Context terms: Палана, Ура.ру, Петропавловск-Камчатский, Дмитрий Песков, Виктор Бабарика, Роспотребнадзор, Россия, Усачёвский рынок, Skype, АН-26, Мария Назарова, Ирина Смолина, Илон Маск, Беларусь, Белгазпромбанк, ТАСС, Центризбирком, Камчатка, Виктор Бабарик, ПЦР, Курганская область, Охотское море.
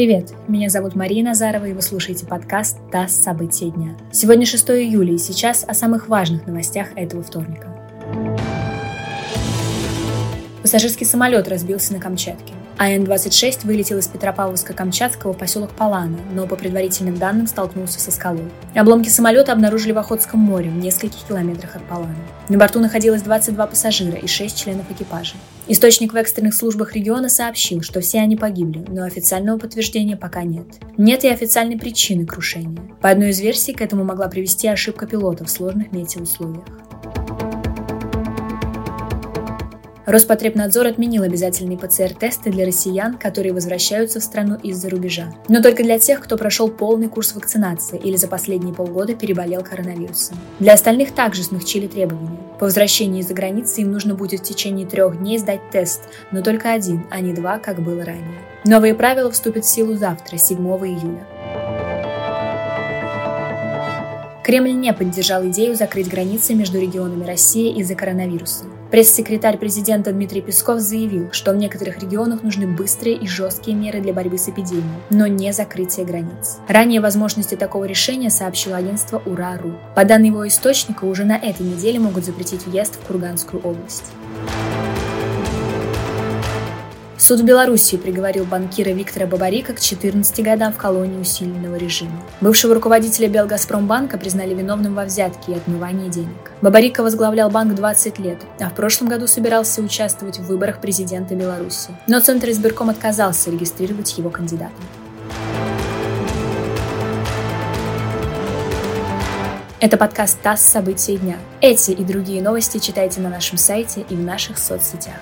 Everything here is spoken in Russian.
Привет, меня зовут Мария Назарова, и вы слушаете подкаст «ТАСС. События дня». Сегодня 6 июля, и сейчас о самых важных новостях этого вторника. Пассажирский самолет разбился на Камчатке. АН-26 вылетел из Петропавловска-Камчатского в поселок Палана, но по предварительным данным столкнулся со скалой. Обломки самолета обнаружили в Охотском море в нескольких километрах от Паланы. На борту находилось 22 пассажира и 6 членов экипажа. Источник в экстренных службах региона сообщил, что все они погибли, но официального подтверждения пока нет. Нет и официальной причины крушения. По одной из версий, к этому могла привести ошибка пилота в сложных метеоусловиях. Роспотребнадзор отменил обязательные ПЦР-тесты для россиян, которые возвращаются в страну из-за рубежа. Но только для тех, кто прошел полный курс вакцинации или за последние полгода переболел коронавирусом. Для остальных также смягчили требования. По возвращении из-за границы им нужно будет в течение 3 дней сдать тест, но только один, а не 2, как было ранее. Новые правила вступят в силу завтра, 7 июля. Кремль не поддержал идею закрыть границы между регионами России из-за коронавируса. Пресс-секретарь президента Дмитрий Песков заявил, что в некоторых регионах нужны быстрые и жесткие меры для борьбы с эпидемией, но не закрытие границ. Ранее возможности такого решения сообщило агентство «Ура.ру». По данным его источника, уже на этой неделе могут запретить въезд в Курганскую область. Суд Беларуси приговорил банкира Виктора Бабарика к 14 годам в колонии усиленного режима. Бывшего руководителя Белгазпромбанка признали виновным во взятке и отмывании денег. Бабарика возглавлял банк 20 лет, а в прошлом году собирался участвовать в выборах президента Беларуси. Но Центризбирком отказался регистрировать его кандидатом. Это подкаст «ТАСС. События дня». Эти и другие новости читайте на нашем сайте и в наших соцсетях.